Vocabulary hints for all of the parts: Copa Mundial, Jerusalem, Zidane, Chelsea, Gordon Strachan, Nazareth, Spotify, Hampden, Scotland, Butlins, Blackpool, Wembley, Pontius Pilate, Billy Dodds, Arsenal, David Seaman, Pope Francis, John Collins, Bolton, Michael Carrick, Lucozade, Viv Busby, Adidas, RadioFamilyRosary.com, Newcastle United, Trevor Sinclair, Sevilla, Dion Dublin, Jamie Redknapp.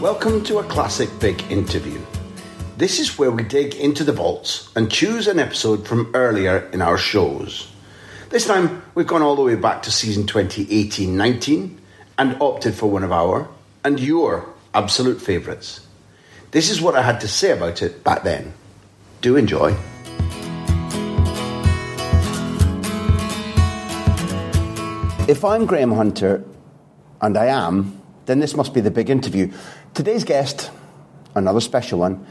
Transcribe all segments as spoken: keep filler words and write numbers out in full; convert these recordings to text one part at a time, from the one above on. Welcome to a classic big interview. This is where we dig into the vaults and choose an episode from earlier in our shows. This time we've gone all the way back to season twenty eighteen nineteen and opted for one of our and your absolute favourites. This is what I had to say about it back then. Do enjoy. If I'm Graham Hunter, and I am, then this must be the big interview. Today's guest, another special one,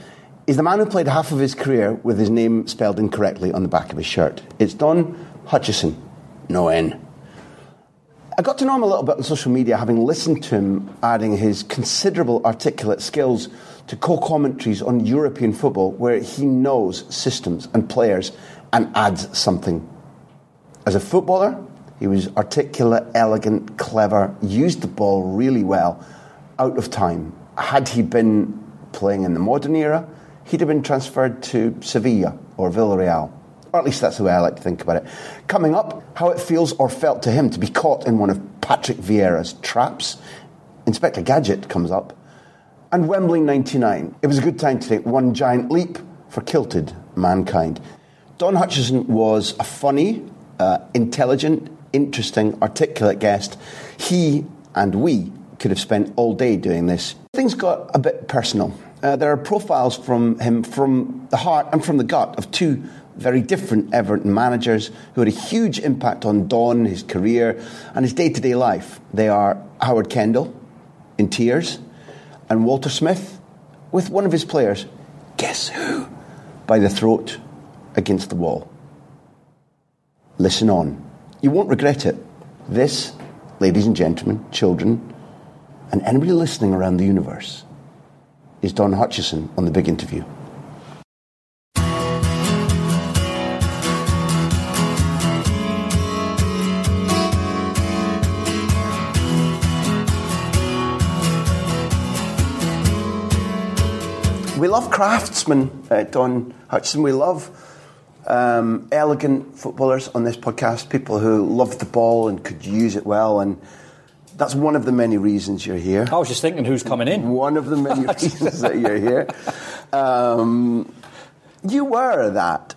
is the man who played half of his career with his name spelled incorrectly on the back of his shirt. It's Don Hutchison, no N. I got to know him a little bit on social media, having listened to him adding his considerable articulate skills to co-commentaries on European football, where he knows systems and players and adds something. As a footballer, he was articulate, elegant, clever, used the ball really well, out of time. Had he been playing in the modern era, he'd have been transferred to Sevilla or Villarreal. Or at least that's the way I like to think about it. Coming up, how it feels or felt to him to be caught in one of Patrick Vieira's traps. Inspector Gadget comes up. And Wembley ninety-nine. It was a good time to take one giant leap for kilted mankind. Don Hutchison was a funny, uh, intelligent, interesting, articulate guest. He and we could have spent all day doing this. Things got a bit personal. Uh, there are profiles from him from the heart and from the gut of two very different Everton managers who had a huge impact on Don, his career, and his day-to-day life. They are Howard Kendall, in tears, and Walter Smith, with one of his players, guess who, by the throat against the wall. Listen on. You won't regret it. This, ladies and gentlemen, children, and anybody listening around the universe, is Don Hutchison on The Big Interview. We love craftsmen, uh, Don Hutchison. We love um, elegant footballers on this podcast, people who love the ball and could use it well. And that's one of the many reasons you're here. I was just thinking, who's coming in? One of the many reasons that you're here. Um, you were that.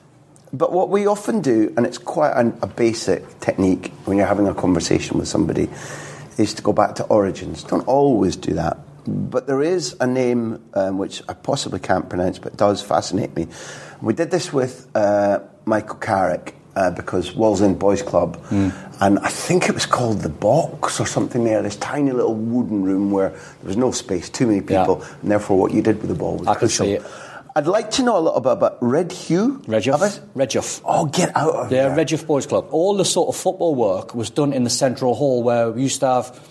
But what we often do, and it's quite an, a basic technique when you're having a conversation with somebody, is to go back to origins. Don't always do that. But there is a name um, which I possibly can't pronounce, but does fascinate me. We did this with uh, Michael Carrick uh, because Wallsend Boys Club, mm. and I think it was called The Box or something there, this tiny little wooden room where there was no space, too many people, yeah. and therefore what you did with the ball was I crucial. Could see it. I'd like to know a little bit about Redheugh. Redheugh. Redheugh. Oh, get out of yeah, here. Yeah, Redheugh Boys Club. All the sort of football work was done in the central hall where we used to have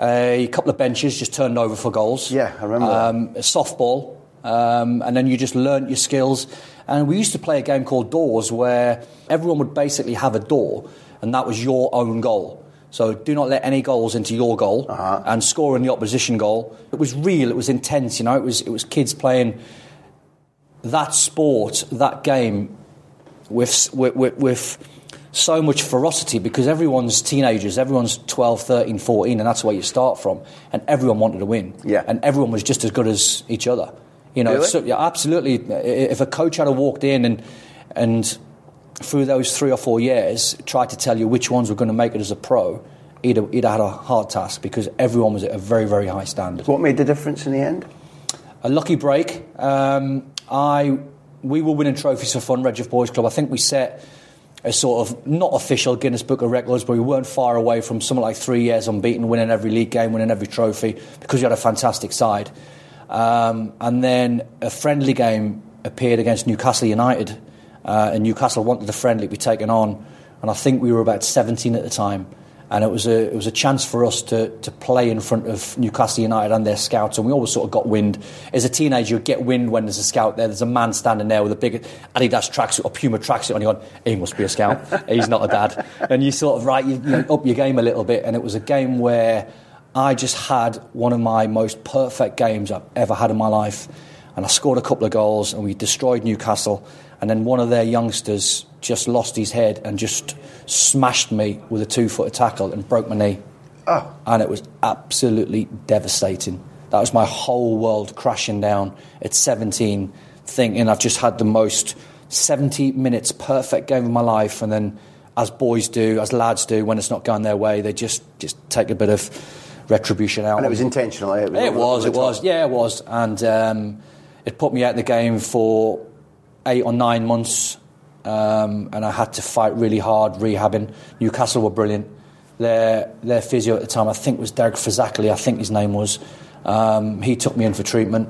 a couple of benches just turned over for goals. Yeah, I remember um, that. Softball. Um, and then you just learnt your skills. And we used to play a game called Doors where everyone would basically have a door and that was your own goal. So do not let any goals into your goal uh-huh. and score in the opposition goal. It was real. It was intense, you know. It was, it was kids playing that sport, that game with with... with, with so much ferocity because everyone's teenagers, everyone's twelve, thirteen, fourteen, and that's where you start from. And everyone wanted to win. Yeah. And everyone was just as good as each other. You know, really? So, yeah, absolutely. If a coach had walked in and and through those three or four years tried to tell you which ones were going to make it as a pro, he'd have, he'd have had a hard task because everyone was at a very, very high standard. What made the difference in the end? A lucky break. Um, I we were winning trophies for fun, Redheugh Boys Club. I think we set a sort of not official Guinness Book of Records, but we weren't far away from something like three years unbeaten, winning every league game, winning every trophy, because we had a fantastic side. Um, and then a friendly game appeared against Newcastle United, uh, and Newcastle wanted the friendly to be taken on, and I think we were about seventeen at the time, and it was a it was a chance for us to to play in front of Newcastle United and their scouts, and we always sort of got wind. As a teenager, you get wind when there's a scout there. There's a man standing there with a big Adidas tracksuit or Puma tracksuit on. You're going, he must be a scout. He's not a dad. And you sort of, right, you, you up your game a little bit, and it was a game where I just had one of my most perfect games I've ever had in my life, and I scored a couple of goals and we destroyed Newcastle, and then one of their youngsters just lost his head and just smashed me with a two-footer tackle and broke my knee. Oh. And it was absolutely devastating. That was my whole world crashing down at seventeen, thinking I've just had the most seventy minutes perfect game of my life, and then as boys do, as lads do, when it's not going their way, they just, just take a bit of retribution out. And it was intentional. It was, it was, it was. yeah, it was. And um, it put me out of the game for eight or nine months, um, and I had to fight really hard rehabbing. Newcastle were brilliant. Their their physio at the time, I think, was Derek Fazakli, I think his name was. Um, he took me in for treatment.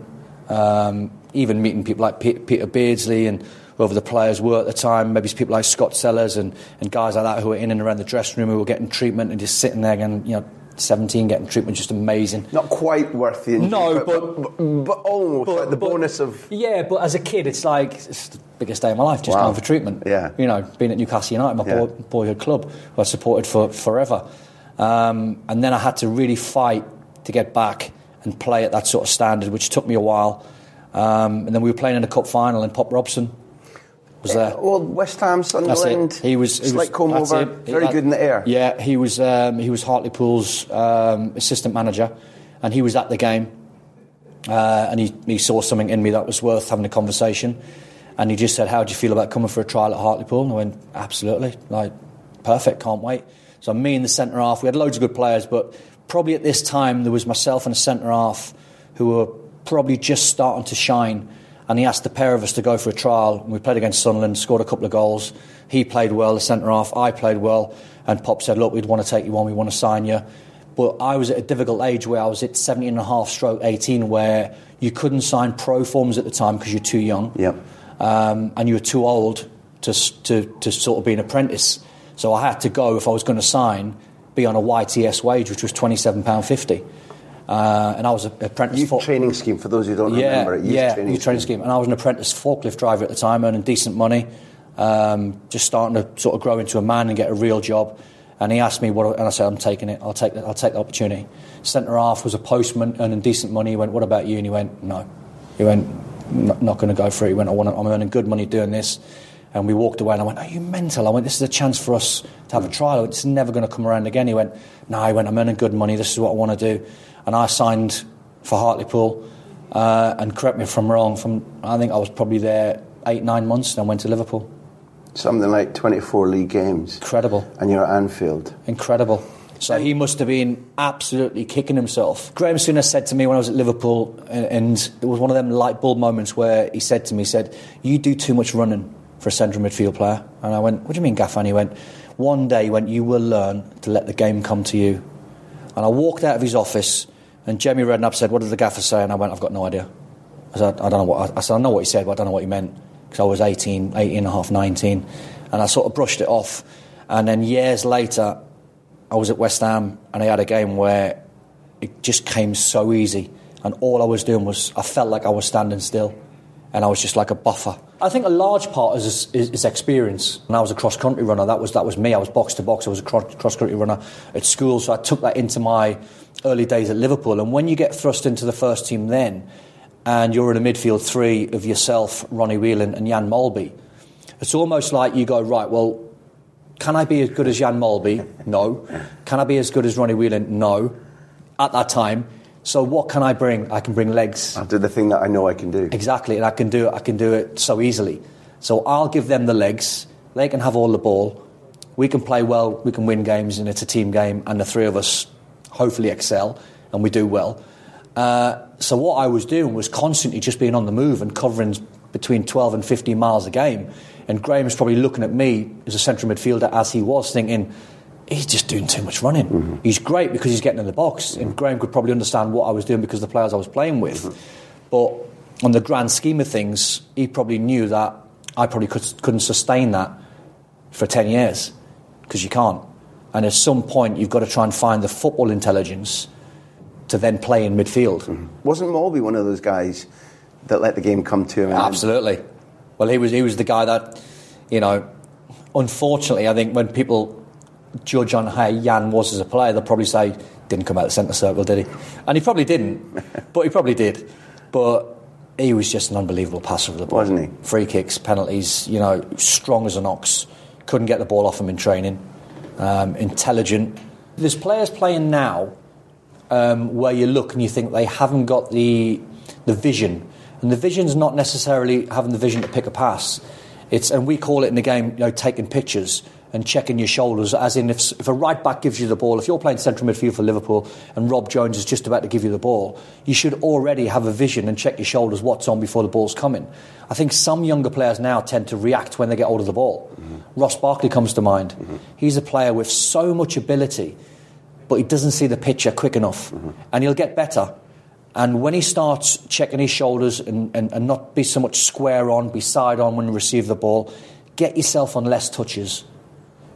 Um, even meeting people like Peter, Peter Beardsley and whoever the players were at the time, maybe people like Scott Sellers and, and guys like that who were in and around the dressing room who were getting treatment and just sitting there and, you know, seventeen getting treatment, just amazing. Not quite worth the injury, no, but but, but, but almost but, like the but, bonus of yeah. But as a kid, it's like it's the biggest day of my life, just wow. going for treatment. Yeah, you know, being at Newcastle United, my yeah. boy, boyhood club, who I supported for forever, um, and then I had to really fight to get back and play at that sort of standard, which took me a while. Um, and then we were playing in the cup final, and Pop Robson was there. Well, West Ham, Sunderland. He was, he slight was, comb over. Very that, good in the air. Yeah, he was. Um, he was Hartlepool's um, assistant manager, and he was at the game, uh, and he, he saw something in me that was worth having a conversation, and he just said, "How do you feel about coming for a trial at Hartlepool?" And I went, "Absolutely, like perfect, can't wait." So me and the centre half, we had loads of good players, but probably at this time there was myself and a centre half who were probably just starting to shine. And he asked the pair of us to go for a trial. We played against Sunderland, scored a couple of goals. He played well, the centre-half. I played well. And Pop said, look, we'd want to take you on. We want to sign you. But I was at a difficult age where I was at seventeen and a half stroke eighteen, where you couldn't sign pro forms at the time because you're too young. Yep. Um, and you were too old to, to, to sort of be an apprentice. So I had to go, if I was going to sign, be on a Y T S wage, which was twenty-seven pounds fifty. Uh, and I was an apprentice... Youth for- training scheme, for those who don't yeah, remember it. Youth yeah, training youth training scheme. scheme. And I was an apprentice forklift driver at the time, earning decent money, um, just starting to sort of grow into a man and get a real job. And he asked me, what, and I said, I'm taking it. I'll take the, I'll take the opportunity. Centre-half was a postman, earning decent money. He went, what about you? And he went, no. He went, not going to go for it. He went, I want to, I'm earning good money doing this. And we walked away, and I went, are you mental? I went, this is a chance for us to have a trial. It's never going to come around again. He went, no, he went, I'm earning good money. This is what I want to do. And I signed for Hartlepool, uh, and correct me if I'm wrong, from, I think I was probably there eight, nine months, and I went to Liverpool. Something like twenty-four league games. Incredible. And you're at Anfield. Incredible. So and he must have been absolutely kicking himself. Graeme Souness said to me when I was at Liverpool, and, and it was one of them light bulb moments where he said to me, he said, you do too much running for a central midfield player. And I went, what do you mean, Gaff? And he went, one day, he went, you will learn to let the game come to you. And I walked out of his office, and Jamie Redknapp said, what did the gaffer say? And I went, I've got no idea. I said, I don't know what I, I said, I know what he said, but I don't know what he meant. Because I was eighteen, eighteen and a half, nineteen. And I sort of brushed it off. And then years later, I was at West Ham, and I had a game where it just came so easy. And all I was doing was, I felt like I was standing still. And I was just like a buffer. I think a large part is, is, is experience. And I was a cross-country runner. That was that was me. I was box-to-box. I was a cross-country runner at school. So I took that into my early days at Liverpool. And when you get thrust into the first team then, and you're in a midfield three of yourself, Ronnie Whelan and Jan Molby, it's almost like you go, right, well, can I be as good as Jan Molby? No. Can I be as good as Ronnie Whelan? No. At that time. So what can I bring? I can bring legs. I'll do the thing that I know I can do. Exactly, and I can do it. I can do it so easily. So I'll give them the legs. They can have all the ball. We can play well. We can win games, and it's a team game. And the three of us hopefully excel, and we do well. Uh, so what I was doing was constantly just being on the move and covering between twelve and fifteen miles a game. And Graham was probably looking at me as a central midfielder, as he was, thinking, he's just doing too much running. Mm-hmm. He's great because he's getting in the box. And Graham could probably understand what I was doing because of the players I was playing with. Mm-hmm. But on the grand scheme of things, he probably knew that I probably could, couldn't sustain that for ten years, because you can't. And at some point, you've got to try and find the football intelligence to then play in midfield. Mm-hmm. Wasn't Molby one of those guys that let the game come to him? Absolutely. Then? Well, he was he was the guy that, you know, unfortunately, I think when people judge on how Jan was as a player, they'll probably say, didn't come out of the centre circle, did he? And he probably didn't, but he probably did. But he was just an unbelievable passer of the ball. Wasn't he? Free kicks, penalties, you know, strong as an ox. Couldn't get the ball off him in training. Um, intelligent. There's players playing now um, where you look and you think they haven't got the the vision. And the vision's not necessarily having the vision to pick a pass. It's, and we call it in the game, you know, taking pictures and checking your shoulders, as in if, if a right-back gives you the ball, if you're playing central midfield for Liverpool and Rob Jones is just about to give you the ball, you should already have a vision and check your shoulders, what's on before the ball's coming. I think some younger players now tend to react when they get hold of the ball. Mm-hmm. Ross Barkley comes to mind. Mm-hmm. He's a player with so much ability, but he doesn't see the picture quick enough. Mm-hmm. And he'll get better. And when he starts checking his shoulders and, and, and not be so much square on, be side on when you receive the ball, get yourself on less touches.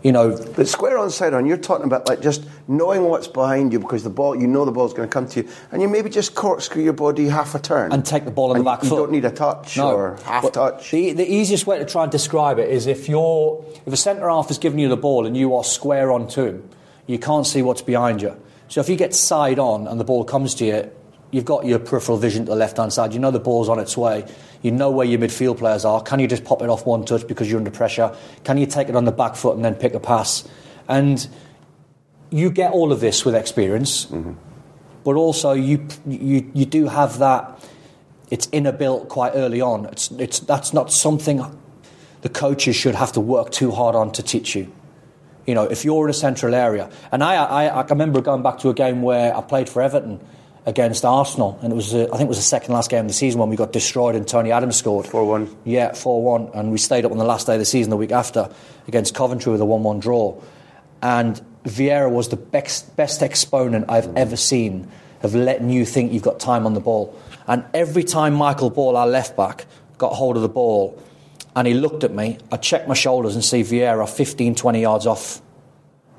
You know, but square on, side on, you're talking about like just knowing what's behind you, because the ball, you know the ball's going to come to you, and you maybe just corkscrew your body half a turn and take the ball on the back you foot. You don't need a touch no, or half touch. The, the easiest way to try and describe it is if you're if a centre half is giving you the ball and you are square on to him, you can't see what's behind you. So if you get side on and the ball comes to you, you've got your peripheral vision to the left-hand side. You know the ball's on its way. You know where your midfield players are. Can you just pop it off one touch because you're under pressure? Can you take it on the back foot and then pick a pass? And you get all of this with experience, mm-hmm. but also you, you you do have that. It's inbuilt quite early on. It's it's that's not something the coaches should have to work too hard on to teach you. You know, if you're in a central area, and I I, I remember going back to a game where I played for Everton against Arsenal, and it was a, I think it was the second last game of the season when we got destroyed and Tony Adams scored four one. Yeah, four one, and we stayed up on the last day of the season the week after against Coventry with a one one draw. And Vieira was the best, best exponent I've mm. ever seen of letting you think you've got time on the ball. And every time Michael Ball, our left back, got hold of the ball and he looked at me, I checked my shoulders and see Vieira fifteen, twenty yards off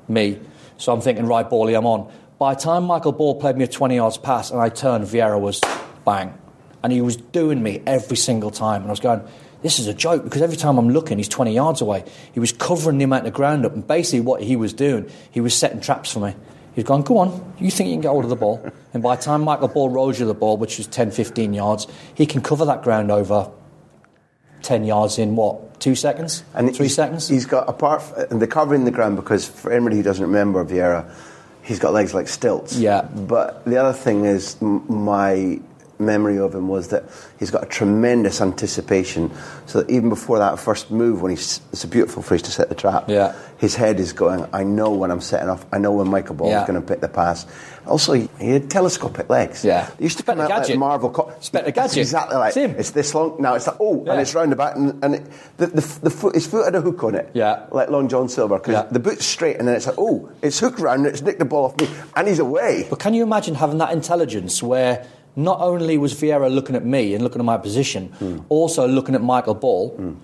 me. So I'm thinking, right, Bally, I'm on. By the time Michael Ball played me a twenty yards pass and I turned, Vieira was bang. And he was doing me every single time. And I was going, this is a joke, because every time I'm looking, he's twenty yards away. He was covering the amount of ground up. And basically what he was doing, he was setting traps for me. He was going, go on, you think you can get hold of the ball. And by the time Michael Ball rolls you the ball, which was ten, fifteen yards, he can cover that ground over ten yards in, what, two seconds? And Three he's, seconds? He's got, apart from, and they're covering the ground, because for anybody who doesn't remember Vieira, he's got legs like stilts. Yeah. But the other thing is, m- my memory of him was that he's got a tremendous anticipation. So that even before that first move, when he's it's a beautiful phrase to set the trap. Yeah. His head is going, I know when I'm setting off. I know when Michael Ball yeah. is going to pick the pass. Also, he had telescopic legs. Yeah. They used to come out like Marvel. Co- Spent a gadget. Exactly like it's, it's this long. Now it's like oh, yeah. and it's round about, and, and it, the, the the foot his foot had a hook on it. Yeah. Like Long John Silver, because yeah. the boot's straight, and then it's like oh, it's hooked round, it's nicked the ball off me, and he's away. But can you imagine having that intelligence where? Not only was Vieira looking at me and looking at my position, mm. also looking at Michael Ball, mm.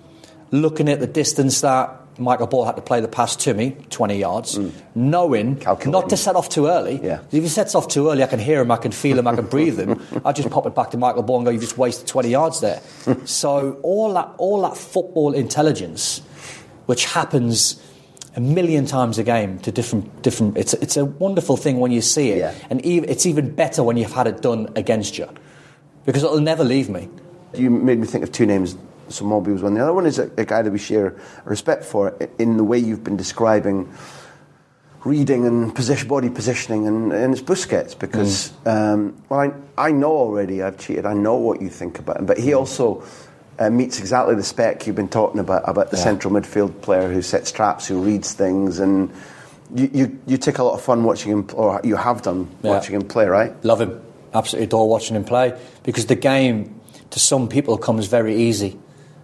looking at the distance that Michael Ball had to play the pass to me, twenty yards, mm. knowing not to set off too early. Yeah. If he sets off too early, I can hear him, I can feel him, I can breathe him. I just pop it back to Michael Ball and go, you've just wasted twenty yards there. So all that, all that football intelligence, which happens a million times a game to different... different. It's it's a wonderful thing when you see it. Yeah. And even, it's even better when you've had it done against you. Because it'll never leave me. You made me think of two names. So Molby was one. The other one is a, a guy that we share respect for in the way you've been describing reading and position, body positioning, and, and it's Busquets. Because, mm. um, well, I, I know already I've cheated. I know what you think about him. But he mm. also... Uh, meets exactly the spec you've been talking about, about the yeah. central midfield player who sets traps, who reads things, and you, you, you take a lot of fun watching him, or you have done yeah. watching him play, right? Love him. Absolutely adore watching him play, because the game, to some people, comes very easy,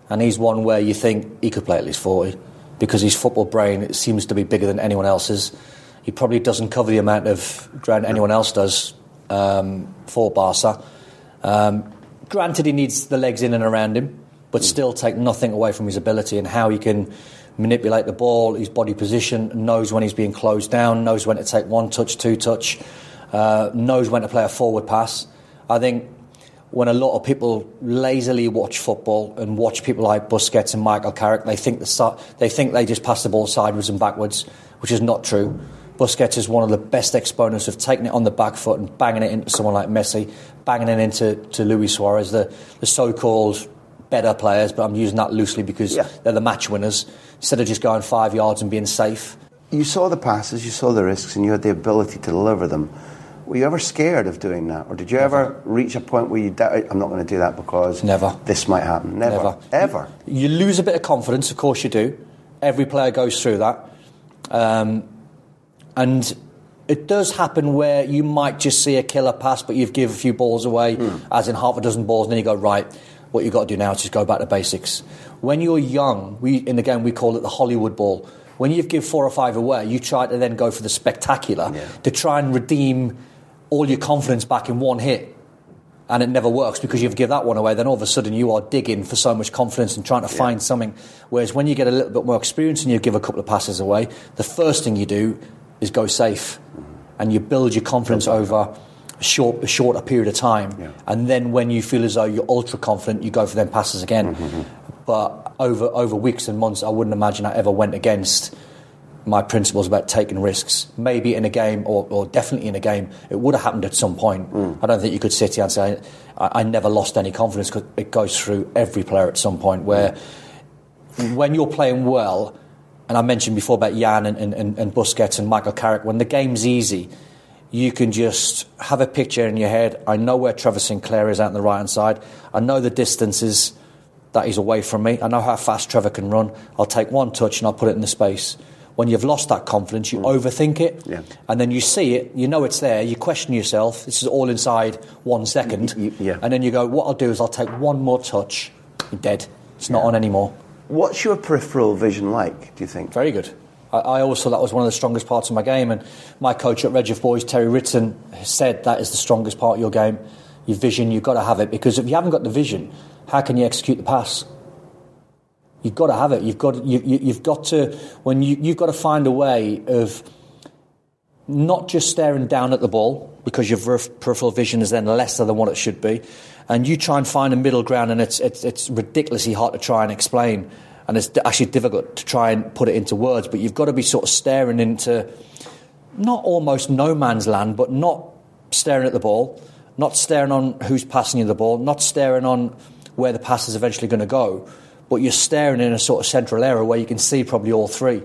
and he's one where you think he could play at least forty, because his football brain it seems to be bigger than anyone else's. He probably doesn't cover the amount of ground anyone else does um, for Barca. Um Granted, he needs the legs in and around him, but still take nothing away from his ability and how he can manipulate the ball, his body position, knows when he's being closed down, knows when to take one touch, two touch, uh, knows when to play a forward pass. I think when a lot of people lazily watch football and watch people like Busquets and Michael Carrick, they think the, they think they just pass the ball sideways and backwards, which is not true. Busquets is one of the best exponents of taking it on the back foot and banging it into someone like Messi, banging it into to Luis Suarez, the, the so-called better players, but I'm using that loosely because yeah. they're the match winners, instead of just going five yards and being safe. You saw the passes, you saw the risks, and you had the ability to deliver them. Were you ever scared of doing that? Or did you Never. ever reach a point where you doubted, I'm not going to do that because Never. this might happen? Never. Never. Ever. You lose a bit of confidence, of course you do. Every player goes through that. Um, and it does happen where you might just see a killer pass, but you've given a few balls away, mm. as in half a dozen balls, and then you go, right, what you've got to do now is just go back to basics. When you're young, we in the game we call it the Hollywood ball. When you give four or five away, you try to then go for the spectacular yeah. to try and redeem all your confidence back in one hit. And it never works because you've given that one away. Then all of a sudden you are digging for so much confidence and trying to yeah. find something. Whereas when you get a little bit more experience and you give a couple of passes away, the first thing you do is go safe. And you build your confidence yeah. over... A short, a shorter period of time, yeah. and then when you feel as though you're ultra confident, you go for them passes again. Mm-hmm. But over over weeks and months, I wouldn't imagine I ever went against my principles about taking risks. Maybe in a game, or, or definitely in a game, it would have happened at some point. Mm. I don't think you could sit here and say I, I never lost any confidence, because it goes through every player at some point. Where when you're playing well, and I mentioned before about Jan and, and, and Busquets and Michael Carrick, when the game's easy, you can just have a picture in your head. I know where Trevor Sinclair is out on the right-hand side. I know the distances that he's away from me. I know how fast Trevor can run. I'll take one touch and I'll put it in the space. When you've lost that confidence, you mm. overthink it. Yeah. And then you see it, you know it's there, you question yourself. This is all inside one second. Y- y- yeah. And then you go, what I'll do is I'll take one more touch. You're dead. It's not yeah. on anymore. What's your peripheral vision like, do you think? Very good. I always thought that was one of the strongest parts of my game, and my coach at Redheugh Boys, Terry Ritson, said that is the strongest part of your game. Your vision, you've got to have it, because if you haven't got the vision, how can you execute the pass? You've got to have it. You've got you, you, you've got to when you, you've got to find a way of not just staring down at the ball, because your peripheral vision is then lesser than what it should be, and you try and find a middle ground, and it's it's, it's ridiculously hard to try and explain. And it's actually difficult to try and put it into words, but you've got to be sort of staring into not almost no man's land, but not staring at the ball, not staring on who's passing you the ball, not staring on where the pass is eventually going to go, but you're staring in a sort of central area where you can see probably all three.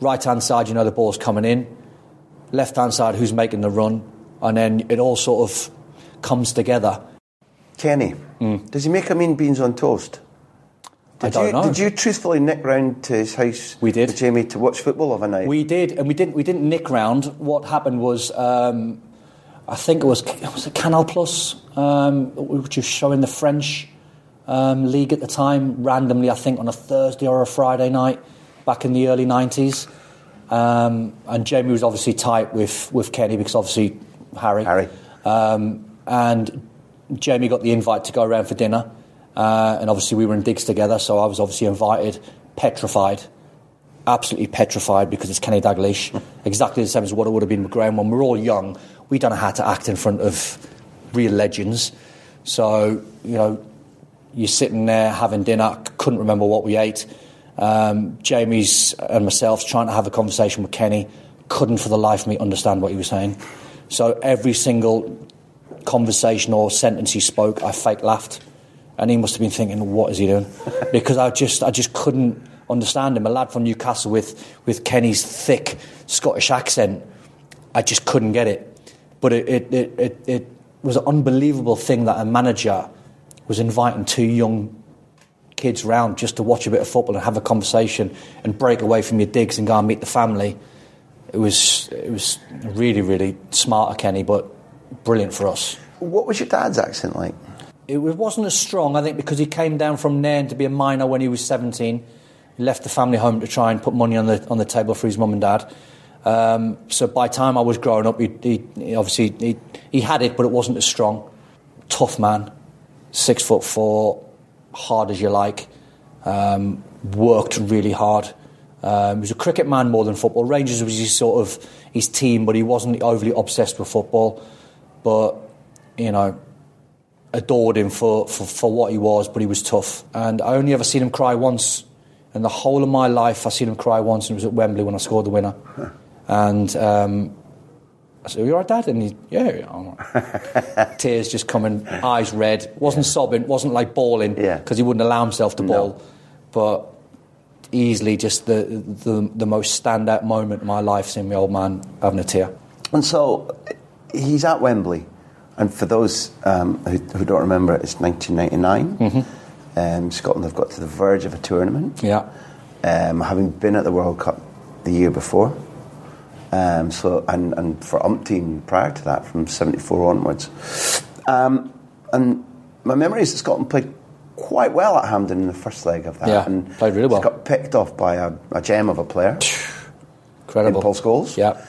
Right-hand side, you know the ball's coming in. Left-hand side, who's making the run. And then it all sort of comes together. Kenny, mm. does he make a mean beans on toast? Did I don't you, know. Did you truthfully nick round to his house? We did. With Jamie to watch football of a night. We did, and we didn't. We didn't nick round. What happened was, um, I think it was was it Canal Plus, um, which was showing the French um, league at the time. Randomly, I think on a Thursday or a Friday night, back in the early nineties. Um, and Jamie was obviously tight with with Kenny because obviously Harry. Harry. Um, and Jamie got the invite to go around for dinner. Uh, and obviously we were in digs together, so I was obviously invited, petrified, absolutely petrified, because it's Kenny Dalglish, exactly the same as what it would have been with Graham. When we're all young, we don't know how to act in front of real legends. So, you know, you're sitting there having dinner, couldn't remember what we ate. Um, Jamie's and myself's trying to have a conversation with Kenny, couldn't for the life of me understand what he was saying. So every single conversation or sentence he spoke, I fake laughed. And he must have been thinking, what is he doing? Because I just I just couldn't understand him. A lad from Newcastle with, with Kenny's thick Scottish accent, I just couldn't get it. But it, it, it, it, it was an unbelievable thing that a manager was inviting two young kids round just to watch a bit of football and have a conversation and break away from your digs and go and meet the family. It was, it was really, really smart of Kenny, but brilliant for us. What was your dad's accent like? It wasn't as strong, I think, because he came down from Nairn to be a miner when he was seventeen. He left the family home to try and put money on the on the table for his mum and dad. Um, so by the time I was growing up, he, he, he obviously he, he had it, but it wasn't as strong. Tough man, six foot four, hard as you like, um, worked really hard. Um, he was a cricket man more than football. Rangers was his sort of his team, but he wasn't overly obsessed with football. But, you know, adored him for, for, for what he was, but he was tough. And I only ever seen him cry once. And the whole of my life, I seen him cry once, and it was at Wembley when I scored the winner. Huh. And um, I said, "Are you all right, Dad?" And he, "Yeah." I'm like, tears just coming, eyes red. Wasn't yeah. sobbing, wasn't like bawling, because yeah. he wouldn't allow himself to bawl. No. But easily just the, the the most standout moment in my life, seeing my old man having a tear. And so he's at Wembley. And for those um, who, who don't remember it, it's nineteen ninety-nine. Mm-hmm. Um, Scotland have got to the verge of a tournament. Yeah, um, having been at the World Cup the year before, um, so and, and for umpteen prior to that, from seventy-four onwards, um, and my memory is that Scotland played quite well at Hampden in the first leg of that. Yeah, and played really well. Got picked off by a, a gem of a player, incredible, in Paul Scholes. Yeah.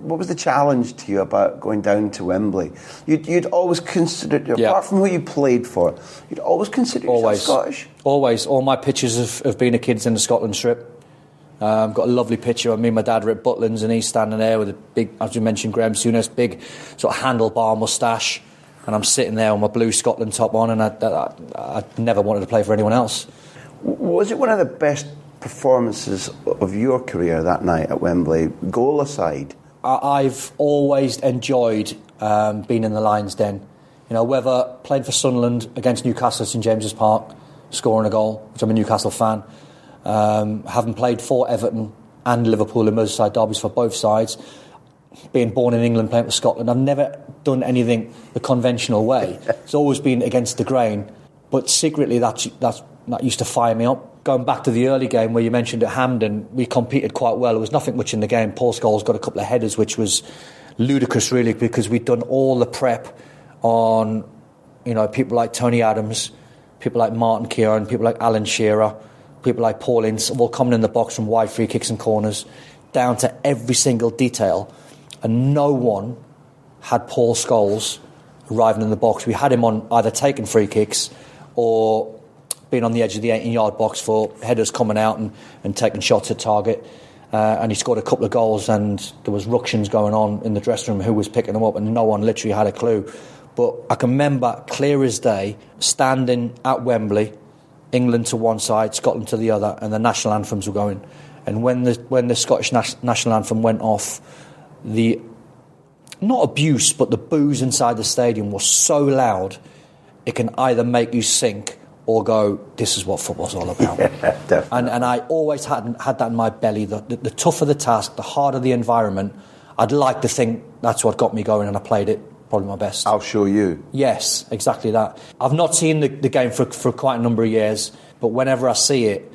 What was the challenge to you about going down to Wembley? You'd, you'd always considered, apart yeah. from who you played for, you'd always considered always. yourself Scottish? Always. All my pictures of, of being a kid's in the Scotland strip. Um, got a lovely picture of me and my dad were at Butlins, and he's standing there with a big, as you mentioned, Graeme Souness, big sort of handlebar moustache. And I'm sitting there with my blue Scotland top on, and I, I, I never wanted to play for anyone else. Was it one of the best performances of your career that night at Wembley, goal aside? I've always enjoyed um, being in the Lions' Den. You know, whether played for Sunderland against Newcastle at St James's Park, scoring a goal, which I'm a Newcastle fan, um, having played for Everton and Liverpool in Merseyside derbies for both sides, being born in England, playing for Scotland, I've never done anything the conventional way. It's always been against the grain, but secretly that's, that's, that used to fire me up. Going back to the early game where you mentioned at Hampden, we competed quite well. There was nothing much in the game. Paul Scholes got a couple of headers, which was ludicrous, really, because we'd done all the prep on, you know, people like Tony Adams, people like Martin Keown, people like Alan Shearer, people like Paul Ince, all coming in the box from wide free kicks and corners, down to every single detail. And no one had Paul Scholes arriving in the box. We had him on either taking free kicks or being on the edge of the eighteen-yard box for headers coming out and, and taking shots at target. Uh, and he scored a couple of goals, and there was ructions going on in the dressing room who was picking them up, and no one literally had a clue. But I can remember, clear as day, standing at Wembley, England to one side, Scotland to the other, and the national anthems were going. And when the when the Scottish nas- national anthem went off, the, not abuse, but the boos inside the stadium was so loud, it can either make you sink or go, this is what football's all about. Yeah, and and I always had, had that in my belly. The, the, the tougher the task, the harder the environment. I'd like to think that's what got me going, and I played it probably my best. I'll show you. Yes, exactly that. I've not seen the, the game for, for quite a number of years, but whenever I see it,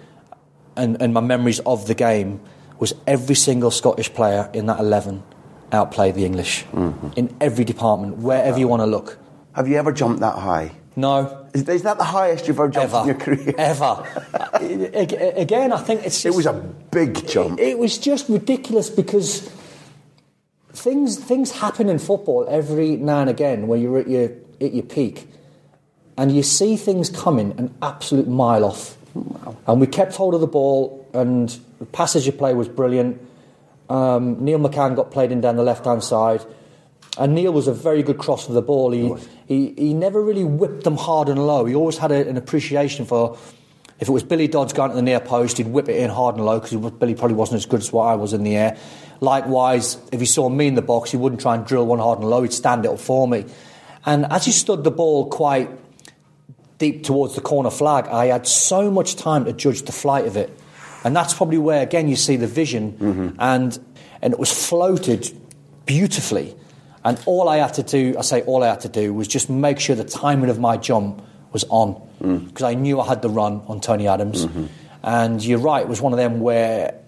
and, and my memories of the game, was every single Scottish player in that eleven outplayed the English. Mm-hmm. In every department, wherever you want to look. Have you ever jumped that high? No. Is, is that the highest you've ever jumped ever, in your career? Ever. Again, I think it's just... It was a big jump. It, it was just ridiculous because things things happen in football every now and again when you're at your, at your peak, and you see things coming an absolute mile off. Wow. And we kept hold of the ball, and the passage of play was brilliant. Um, Neil McCann got played in down the left-hand side. And Neil was a very good cross with the ball. He, he he never really whipped them hard and low. He always had a, an appreciation for, if it was Billy Dodds going to the near post, he'd whip it in hard and low because Billy probably wasn't as good as what I was in the air. Likewise, if he saw me in the box, he wouldn't try and drill one hard and low. He'd stand it up for me. And as he stood the ball quite deep towards the corner flag, I had so much time to judge the flight of it. And that's probably where, again, you see the vision. Mm-hmm. And and it was floated beautifully. And all I had to do, I say all I had to do, was just make sure the timing of my jump was on. Because mm. I knew I had the run on Tony Adams. Mm-hmm. And you're right, it was one of them where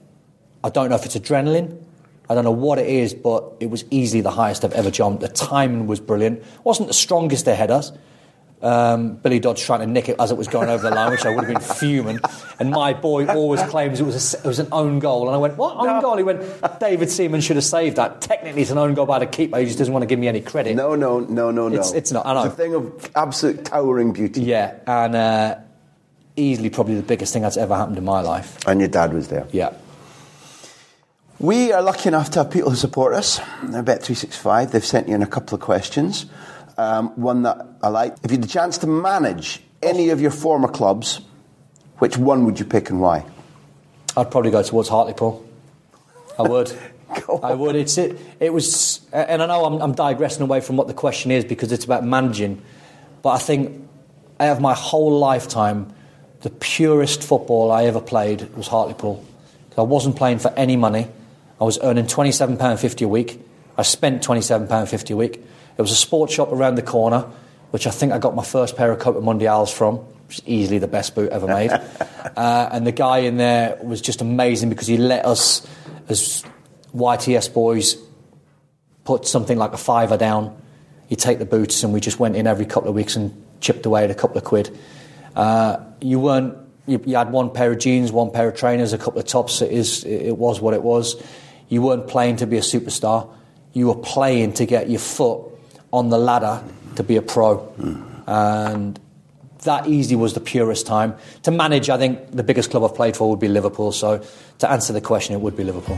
I don't know if it's adrenaline, I don't know what it is, but it was easily the highest I've ever jumped. The timing was brilliant. It wasn't the strongest of headers, Um, Billy Dodds trying to nick it as it was going over the line, which I would have been fuming. And my boy always claims it was a, it was an own goal. And I went, what? Own no. goal? He went, David Seaman should have saved that. Technically, it's an own goal by the keeper. He just doesn't want to give me any credit. No, no, no, no, no. It's, it's not. I know. It's a thing of absolute towering beauty. Yeah, and uh, easily probably the biggest thing that's ever happened in my life. And your dad was there. Yeah. We are lucky enough to have people who support us. Bet three sixty-five, they've sent you in a couple of questions. Um, one that I like. If you had the chance to manage any of your former clubs, which one would you pick and why? I'd probably go towards Hartlepool. I would. I would. It's it. It was, and I know I'm, I'm digressing away from what the question is because it's about managing. But I think I have my whole lifetime, the purest football I ever played was Hartlepool. I wasn't playing for any money. I was earning twenty-seven pounds fifty a week. I spent twenty-seven pounds fifty a week. There was a sports shop around the corner, which I think I got my first pair of Copa Mundials from, which is easily the best boot ever made. uh, and the guy in there was just amazing because he let us, as Y T S boys, put something like a fiver down. You take the boots and we just went in every couple of weeks and chipped away at a couple of quid. Uh, you weren't... You, you had one pair of jeans, one pair of trainers, a couple of tops. It is. It was what it was. You weren't playing to be a superstar. You were playing to get your foot on the ladder to be a pro, and that easily was the purest time to manage. I think the biggest club I've played for would be Liverpool, so to answer the question it would be Liverpool.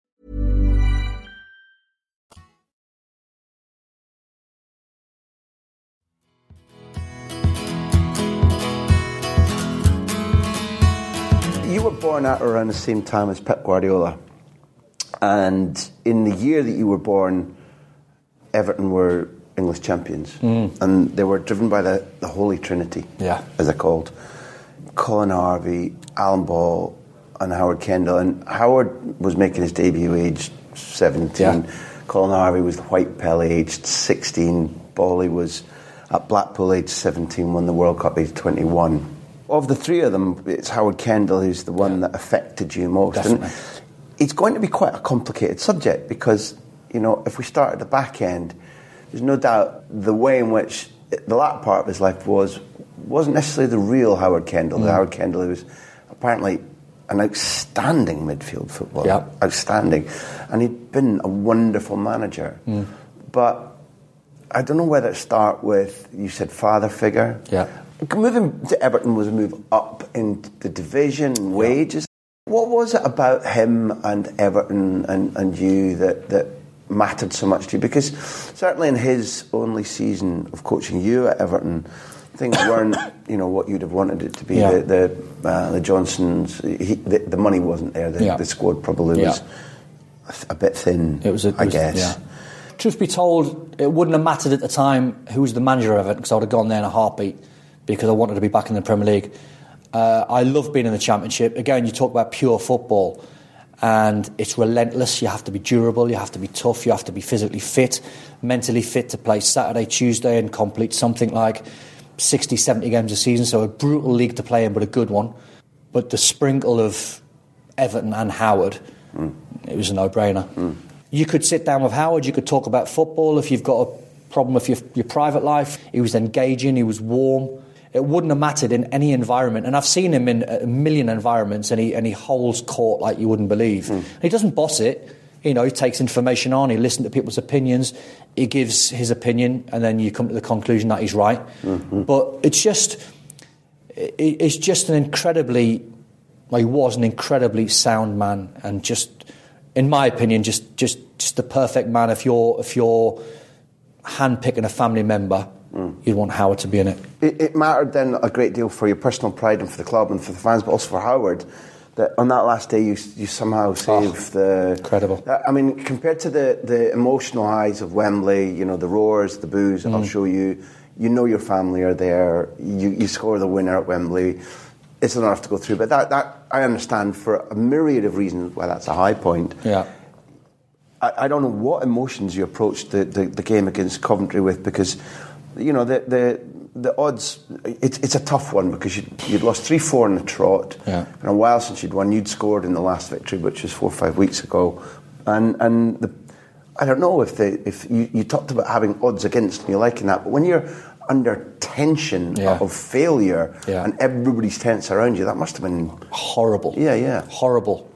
You were born at around the same time as Pep Guardiola, and in the year that you were born, Everton were English champions, mm. and they were driven by the, the Holy Trinity, yeah. as they're called. Colin Harvey, Alan Ball and Howard Kendall. And Howard was making his debut aged seventeen, yeah. Colin Harvey was the white Pelé aged sixteen, Bally was at Blackpool aged seventeen, won the World Cup aged twenty-one. Of the three of them, it's Howard Kendall who's the one yeah. that affected you most. Definitely. And it's going to be quite a complicated subject because, you know, if we start at the back end, there's no doubt the way in which the latter part of his life was, wasn't necessarily the real Howard Kendall. Mm. The Howard Kendall who was apparently an outstanding midfield footballer. Yeah. Outstanding. And he'd been a wonderful manager. Mm. But I don't know whether to start with, you said father figure. Yeah. Moving to Everton was a move up in the division, wages. Yeah. What was it about him and Everton and, and you that, that mattered so much to you? Because certainly in his only season of coaching you at Everton, things weren't, you know, what you'd have wanted it to be. Yeah. The the, uh, the Johnsons, he, the, the money wasn't there. The, yeah. the squad probably yeah. was a bit thin, it was a, it I was, guess. Yeah. Truth be told, it wouldn't have mattered at the time who was the manager of it because I would have gone there in a heartbeat. Because I wanted to be back in the Premier League. Uh, I love being in the Championship. Again, you talk about pure football. and it's relentless. You have to be durable, you have to be tough, you have to be physically fit, mentally fit to play Saturday, Tuesday and complete something like sixty, seventy games a season. So a brutal league to play in, but a good one. But the sprinkle of Everton and Howard, mm. it was a no-brainer. Mm. You could sit down with Howard, you could talk about football if you've got a problem with your, your private life. He was engaging, he was warm. It wouldn't have mattered in any environment. And I've seen him in a million environments, and he and he holds court like you wouldn't believe. Mm. He doesn't boss it. You know, he takes information on, he listens to people's opinions, he gives his opinion, and then you come to the conclusion that he's right. Mm-hmm. But it's just, it, it's just an incredibly, well, he was an incredibly sound man, and just, in my opinion, just just, just the perfect man. If you're, if you're hand-picking a family member, Mm. you'd want Howard to be in it. it. It mattered then a great deal for your personal pride and for the club and for the fans, but also for Howard, that on that last day you you somehow saved oh, the... Incredible. I mean, compared to the, the emotional highs of Wembley, you know, the roars, the boos, mm. I'll show you, you know your family are there, you, you score the winner at Wembley, it's not enough to go through, but that, that I understand for a myriad of reasons why that's a high point. Yeah. I, I don't know what emotions you approached the, the, the game against Coventry with, because... You know, the the, the odds, it, it's a tough one because you'd, you'd lost three four in the trot. Yeah. And a while since you'd won, you'd scored in the last victory, which was four or five weeks ago. And and the, I don't know if they, if you, you talked about having odds against and you're liking that, but when you're under tension yeah. of failure yeah. and everybody's tense around you, that must have been... Horrible. Yeah, yeah. Horrible.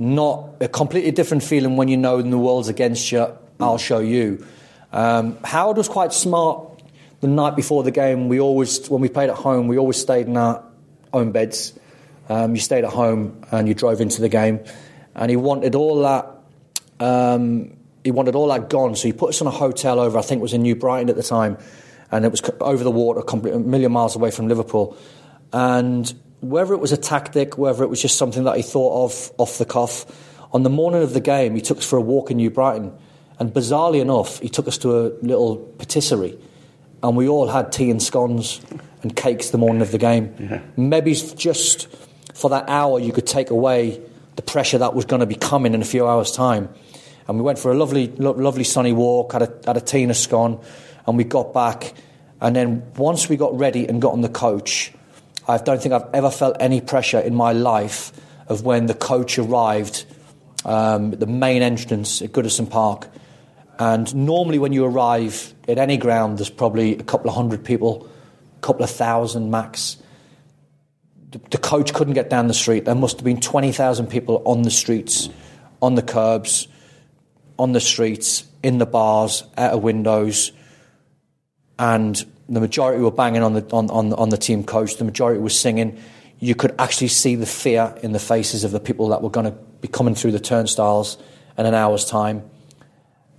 Not a completely different feeling when you know the world's against you, I'll show you. Um, Howard was quite smart. The night before the game, we always, when we played at home, we always stayed in our own beds. Um, you stayed at home and you drove into the game, and he wanted all that. Um, he wanted all that gone, so he put us in a hotel over. I think it was in New Brighton at the time, and it was over the water, a million miles away from Liverpool. And whether it was a tactic, whether it was just something that he thought of off the cuff, on the morning of the game, he took us for a walk in New Brighton, and bizarrely enough, he took us to a little patisserie. And we all had tea and scones and cakes the morning of the game. Yeah. Maybe just for that hour you could take away the pressure that was going to be coming in a few hours' time. And we went for a lovely lo- lovely sunny walk, had a, had a tea and a scone, and we got back. And then once we got ready and got on the coach, I don't think I've ever felt any pressure in my life of when the coach arrived um, at the main entrance at Goodison Park. And normally when you arrive at any ground, there's probably a couple of hundred people, a couple of thousand max. The, the coach couldn't get down the street. There must have been twenty thousand people on the streets, on the curbs, on the streets, in the bars, out of windows. And the majority were banging on the on, on, on the team coach. The majority were singing. You could actually see the fear in the faces of the people that were going to be coming through the turnstiles in an hour's time.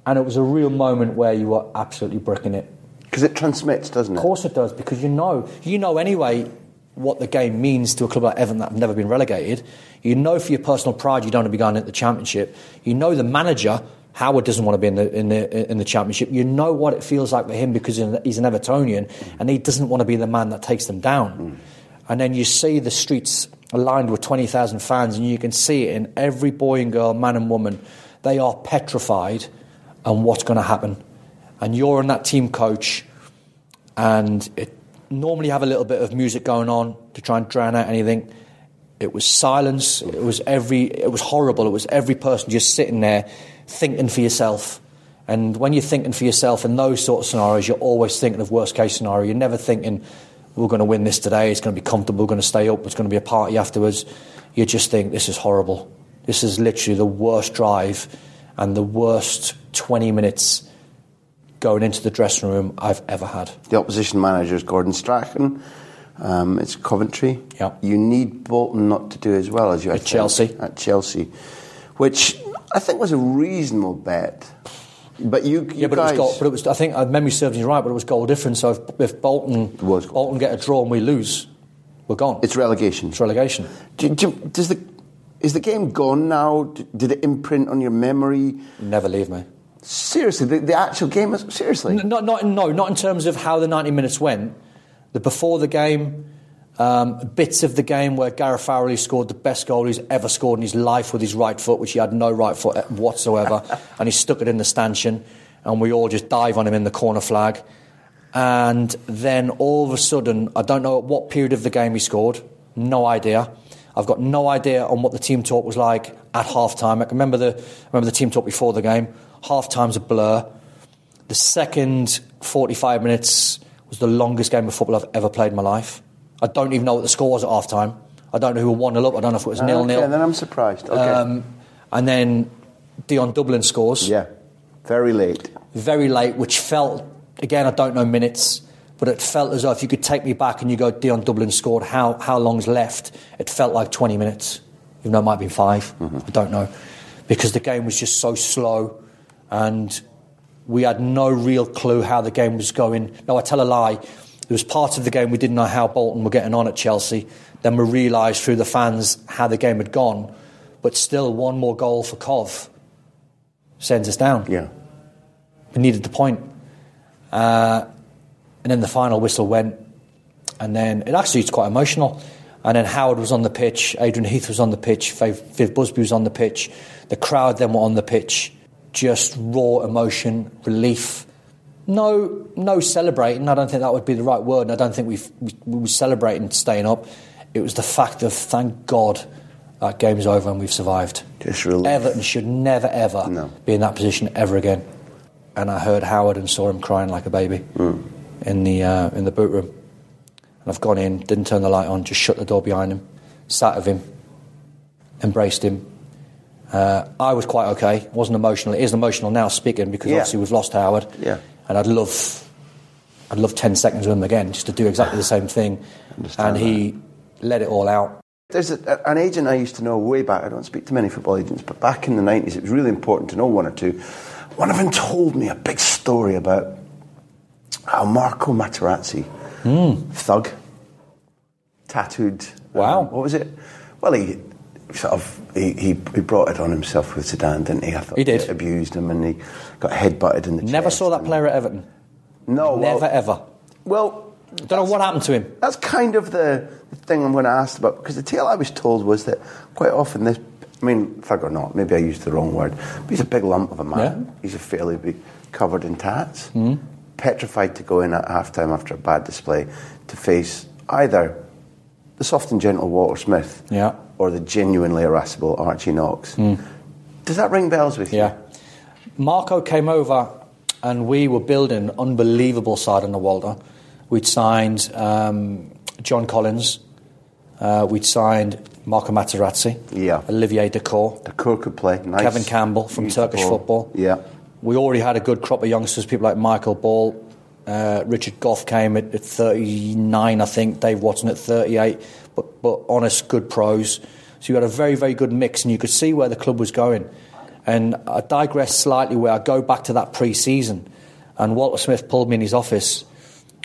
And it was a real moment where you were absolutely bricking it. Because it transmits, doesn't it? Of course it does, because you know, you know anyway what the game means to a club like Everton that have never been relegated. You know for your personal pride you don't want to be going into the Championship. You know the manager, Howard, doesn't want to be in the in the, in the Championship. You know what it feels like for him because he's an Evertonian and he doesn't want to be the man that takes them down. Mm. And then you see the streets aligned with twenty thousand fans and you can see it in every boy and girl, man and woman. They are petrified. And what's going to happen? And you're on that team coach, and it normally have a little bit of music going on to try and drown out anything. It was silence. It was every. It was horrible. It was every person just sitting there, thinking for yourself. And when you're thinking for yourself in those sort of scenarios, you're always thinking of worst case scenario. You're never thinking we're going to win this today. It's going to be comfortable. We're going to stay up. It's going to be a party afterwards. You just think this is horrible. This is literally the worst drive and the worst twenty minutes going into the dressing room I've ever had. The opposition manager is Gordon Strachan. Um, it's Coventry. Yep. You need Bolton not to do as well as you at Chelsea. At Chelsea, which I think was a reasonable bet. But you, you yeah, but guys... it was goal, but it was. I think memory serves you right, but it was goal difference. So if, if Bolton Bolton get a draw and we lose, we're gone. It's relegation. It's relegation. Do, do, does the is the game gone now? Did it imprint on your memory? Never leave me. Seriously, the, the actual game was... Seriously? No, not, no, not in terms of how the ninety minutes went. The before the game, Um, bits of the game where Gareth Farrelly scored the best goal he's ever scored in his life with his right foot, which he had no right foot whatsoever, and he stuck it in the stanchion, and we all just dive on him in the corner flag. And then all of a sudden, I don't know at what period of the game he scored, no idea. I've got no idea on what the team talk was like at half-time. I can remember the, I remember the team talk before the game. Half-time's a blur. The second forty-five minutes was the longest game of football I've ever played in my life. I don't even know what the score was at half-time. I don't know who were one nil up. I don't know if it was nil-nil. Oh, okay, nil. Then I'm surprised. Okay. Um, and then Dion Dublin scores. Yeah, very late. Very late, which felt, again, I don't know minutes, but it felt as though if you could take me back and you go, Dion Dublin scored, how, how long's left? It felt like twenty minutes, even though it might have been five. Mm-hmm. I don't know. Because the game was just so slow and we had no real clue how the game was going. No, I tell a lie. There was parts of the game we didn't know how Bolton were getting on at Chelsea. Then we realised through the fans how the game had gone. But still, one more goal for Cov sends us down. Yeah. We needed the point. Uh, and then the final whistle went. And then, it actually it's quite emotional. And then Howard was on the pitch. Adrian Heath was on the pitch. Viv, Viv Busby was on the pitch. The crowd then were on the pitch. Just raw emotion, relief. No, no celebrating. I don't think that would be the right word. And I don't think we've, we we were celebrating staying up. It was the fact of, thank God, that game's over and we've survived. Just relief. Everton should never, ever no. be in that position ever again. And I heard Howard and saw him crying like a baby mm. in the uh, in the boot room. And I've gone in, didn't turn the light on, just shut the door behind him, sat with him, embraced him. Uh, I was quite okay. I wasn't emotional. It is emotional now speaking because yeah. obviously we've lost Howard. Yeah. And I'd love, I'd love ten seconds with him again, just to do exactly the same thing. And he that. let it all out. There's a, an agent I used to know way back. I don't speak to many football agents, but back in the nineties, it was really important to know one or two. One of them told me a big story about how Marco Materazzi, mm. thug, tattooed. Wow, um, what was it? Well, he sort of he, he, he brought it on himself with Zidane, didn't he? I thought he did. He abused him and he got headbutted in the Never chest saw that player at Everton. No. Never, well, ever. Well, don't know what happened to him. That's kind of the, the thing I'm going to ask about, because the tale I was told was that quite often this, I mean, thug or not, maybe I used the wrong word, but he's a big lump of a man. Yeah. He's a fairly big, covered in tats, mm. petrified to go in at half-time after a bad display to face either the soft and gentle Walter Smith, yeah, or the genuinely irascible Archie Knox. Mm. Does that ring bells with yeah. you? Yeah. Marco came over and we were building an unbelievable side on the Walder. We'd signed um, John Collins. Uh, we'd signed Marco Materazzi. Yeah. Olivier Dacourt. Dacourt could play. Nice. Kevin Campbell from Beautiful. Turkish football. Yeah. We already had a good crop of youngsters, people like Michael Ball. Uh, Richard Gough came at, at thirty-nine, I think. Dave Watson at thirty-eight. But, but honest, good pros. So you had a very, very good mix, and you could see where the club was going. And I digress slightly where I go back to that pre-season, and Walter Smith pulled me in his office,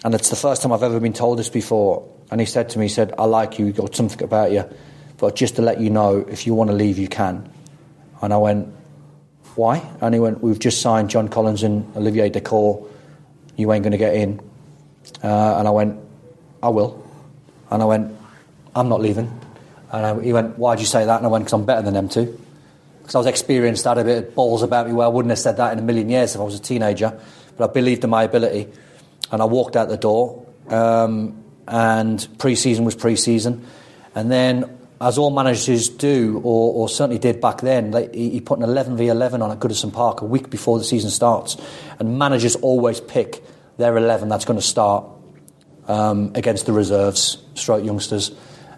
and it's the first time I've ever been told this before. And he said to me, he said, I like you, you've got something about you, but just to let you know, if you want to leave, you can. And I went, why? And he went, we've just signed John Collins and Olivier Dacourt. You ain't going to get in. Uh, and I went, I will. And I went, I'm not leaving. And I, he went, why'd you say that? And I went, because I'm better than them two. Because I was experienced, I had a bit of balls about me where I wouldn't have said that in a million years if I was a teenager. But I believed in my ability. And I walked out the door. Um, and pre-season was pre-season. And then, as all managers do, or, or certainly did back then, they, he put an eleven v eleven on at Goodison Park a week before the season starts. And managers always pick their eleven that's going to start um, against the reserves, stroke youngsters.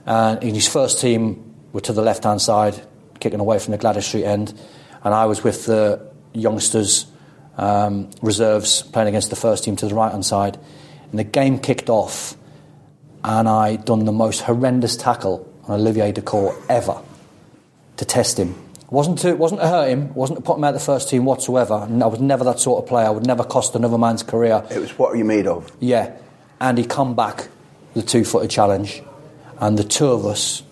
And in his first team were to the left-hand side, kicking away from the Gladys Street end, and I was with the youngsters, um, reserves, playing against the first team to the right-hand side. And the game kicked off, and I done the most horrendous tackle on Olivier Dacourt ever to test him. It wasn't to, it wasn't to hurt him, it wasn't to put him out the first team whatsoever. I was never that sort of player. I would never cost another man's career. It was, what are you made of? Yeah, and he come back with a two-footed challenge, and the two of us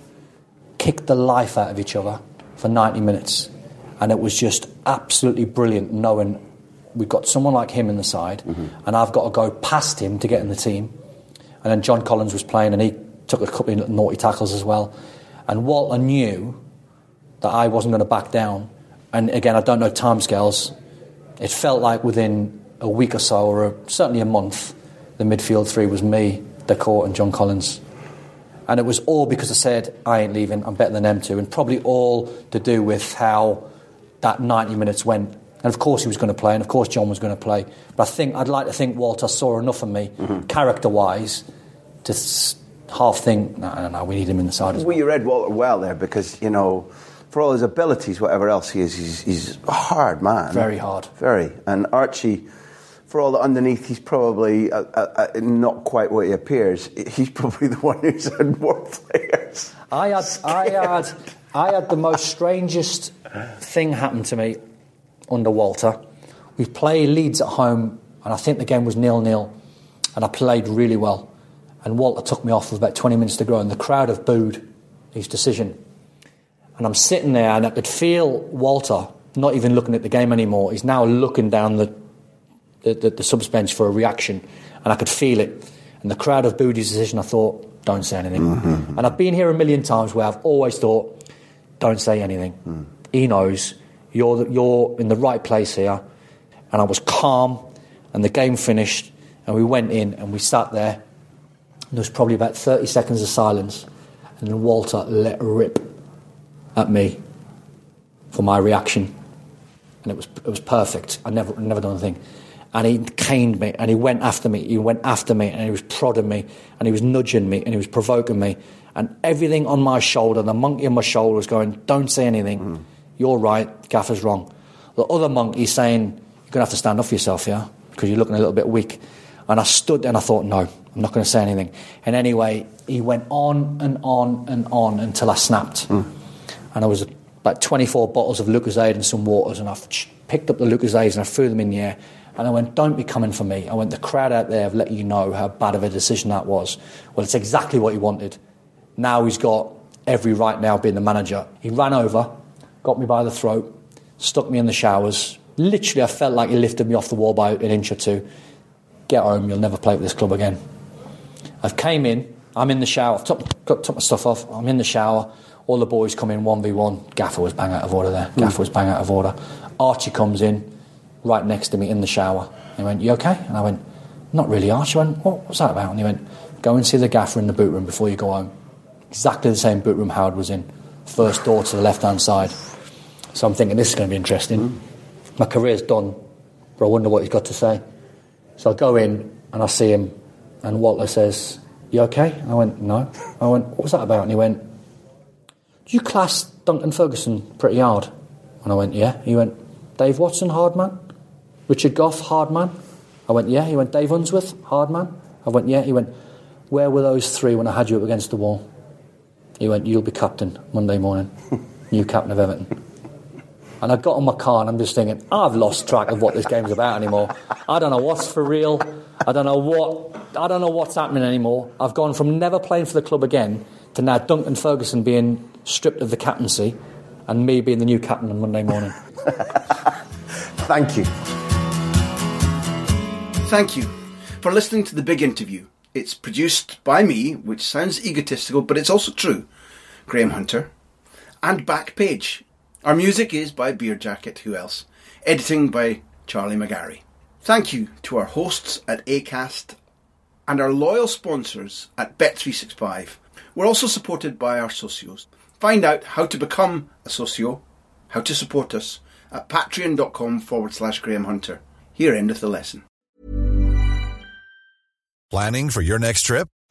kicked the life out of each other for ninety minutes, and it was just absolutely brilliant knowing we've got someone like him in the side, mm-hmm. and I've got to go past him to get in the team. And then John Collins was playing, and he took a couple of naughty tackles as well. And Walter knew that I wasn't going to back down. And again, I don't know timescales. It felt like within a week or so, or a, certainly a month, the midfield three was me, Dacourt and John Collins. And it was all because I said, I ain't leaving, I'm better than them two. And probably all to do with how that ninety minutes went. And of course he was going to play, and of course John was going to play. But I think, I'd like to think Walter saw enough of me, mm-hmm. character-wise, to half think, no, no, no, we need him in the side as well. Well, you read Walter well there, because, you know, for all his abilities, whatever else he is, he's, he's a hard man. Very hard. Very. And Archie, for all that underneath, he's probably uh, uh, not quite what he appears. He's probably the one who's had more players. I had, I had, I had the most strangest thing happen to me under Walter. We played Leeds at home, and I think the game was nil-nil, and I played really well. And Walter took me off with about twenty minutes to go, and the crowd have booed his decision. And I'm sitting there, and I could feel Walter not even looking at the game anymore. He's now looking down the the, the, the subs bench for a reaction, and I could feel it. And the crowd have booed his decision. I thought, don't say anything. Mm-hmm. And I've been here a million times where I've always thought, don't say anything. Mm. He knows. You're you're in the right place here. And I was calm, and the game finished, and we went in, and we sat there. There was probably about thirty seconds of silence, and then Walter let rip at me for my reaction, and it was it was perfect. I never never done a thing. And he caned me, and he went after me, he went after me, and he was prodding me, and he was nudging me, and he was provoking me, and everything on my shoulder, the monkey on my shoulder was going, "Don't say anything. Mm. You're right. Gaffer's wrong." The other monkey's saying, "You're gonna have to stand up for yourself, yeah, because you're looking a little bit weak." And I stood there and I thought, no, I'm not going to say anything. And anyway, he went on and on and on until I snapped. Mm. And I was about twenty-four bottles of Lucozade and some waters, and I picked up the Lucozades and I threw them in the air. And I went, don't be coming for me. I went, the crowd out there have let you know how bad of a decision that was. Well, it's exactly what he wanted. Now he's got every right now being the manager. He ran over, got me by the throat, stuck me in the showers. Literally, I felt like he lifted me off the wall by an inch or two. Get home, you'll never play with this club again. I've came in, I'm in the shower, I've took, took my stuff off, I'm in the shower, all the boys come in one v one, Gaffer was bang out of order there, Gaffer mm. was bang out of order. Archie comes in, right next to me in the shower. He went, you okay? And I went, not really, Archie. I went, what, what's that about? And he went, go and see the Gaffer in the boot room before you go home. Exactly the same boot room Howard was in, first door to the left-hand side. So I'm thinking, this is going to be interesting. Mm. My career's done, but I wonder what he's got to say. So I go in and I see him, and Walter says, you okay? I went, no. I went, what was that about? And he went, do you class Duncan Ferguson pretty hard? And I went, yeah. He went, Dave Watson, hard man? Richard Gough, hard man? I went, yeah. He went, Dave Unsworth, hard man? I went, yeah. He went, where were those three when I had you up against the wall? He went, you'll be captain Monday morning. New captain of Everton. And I got on my car and I'm just thinking, I've lost track of what this game's about anymore. I don't know what's for real. I don't know what. I don't know what's happening anymore. I've gone from never playing for the club again to now Duncan Ferguson being stripped of the captaincy, and me being the new captain on Monday morning. Thank you. Thank you for listening to The Big Interview. It's produced by me, which sounds egotistical, but it's also true. Graham Hunter and Backpage. Our music is by Beer Jacket, who else? Editing by Charlie McGarry. Thank you to our hosts at Acast and our loyal sponsors at Bet three sixty-five. We're also supported by our socios. Find out how to become a socio, how to support us, at patreon.com forward slash Graham Hunter. Here endeth the lesson. Planning for your next trip?